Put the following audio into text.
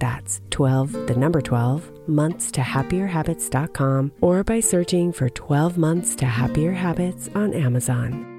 That's 12, the number 12, monthstohappierhabits.com, or by searching for 12 Months to Happier Habits on Amazon.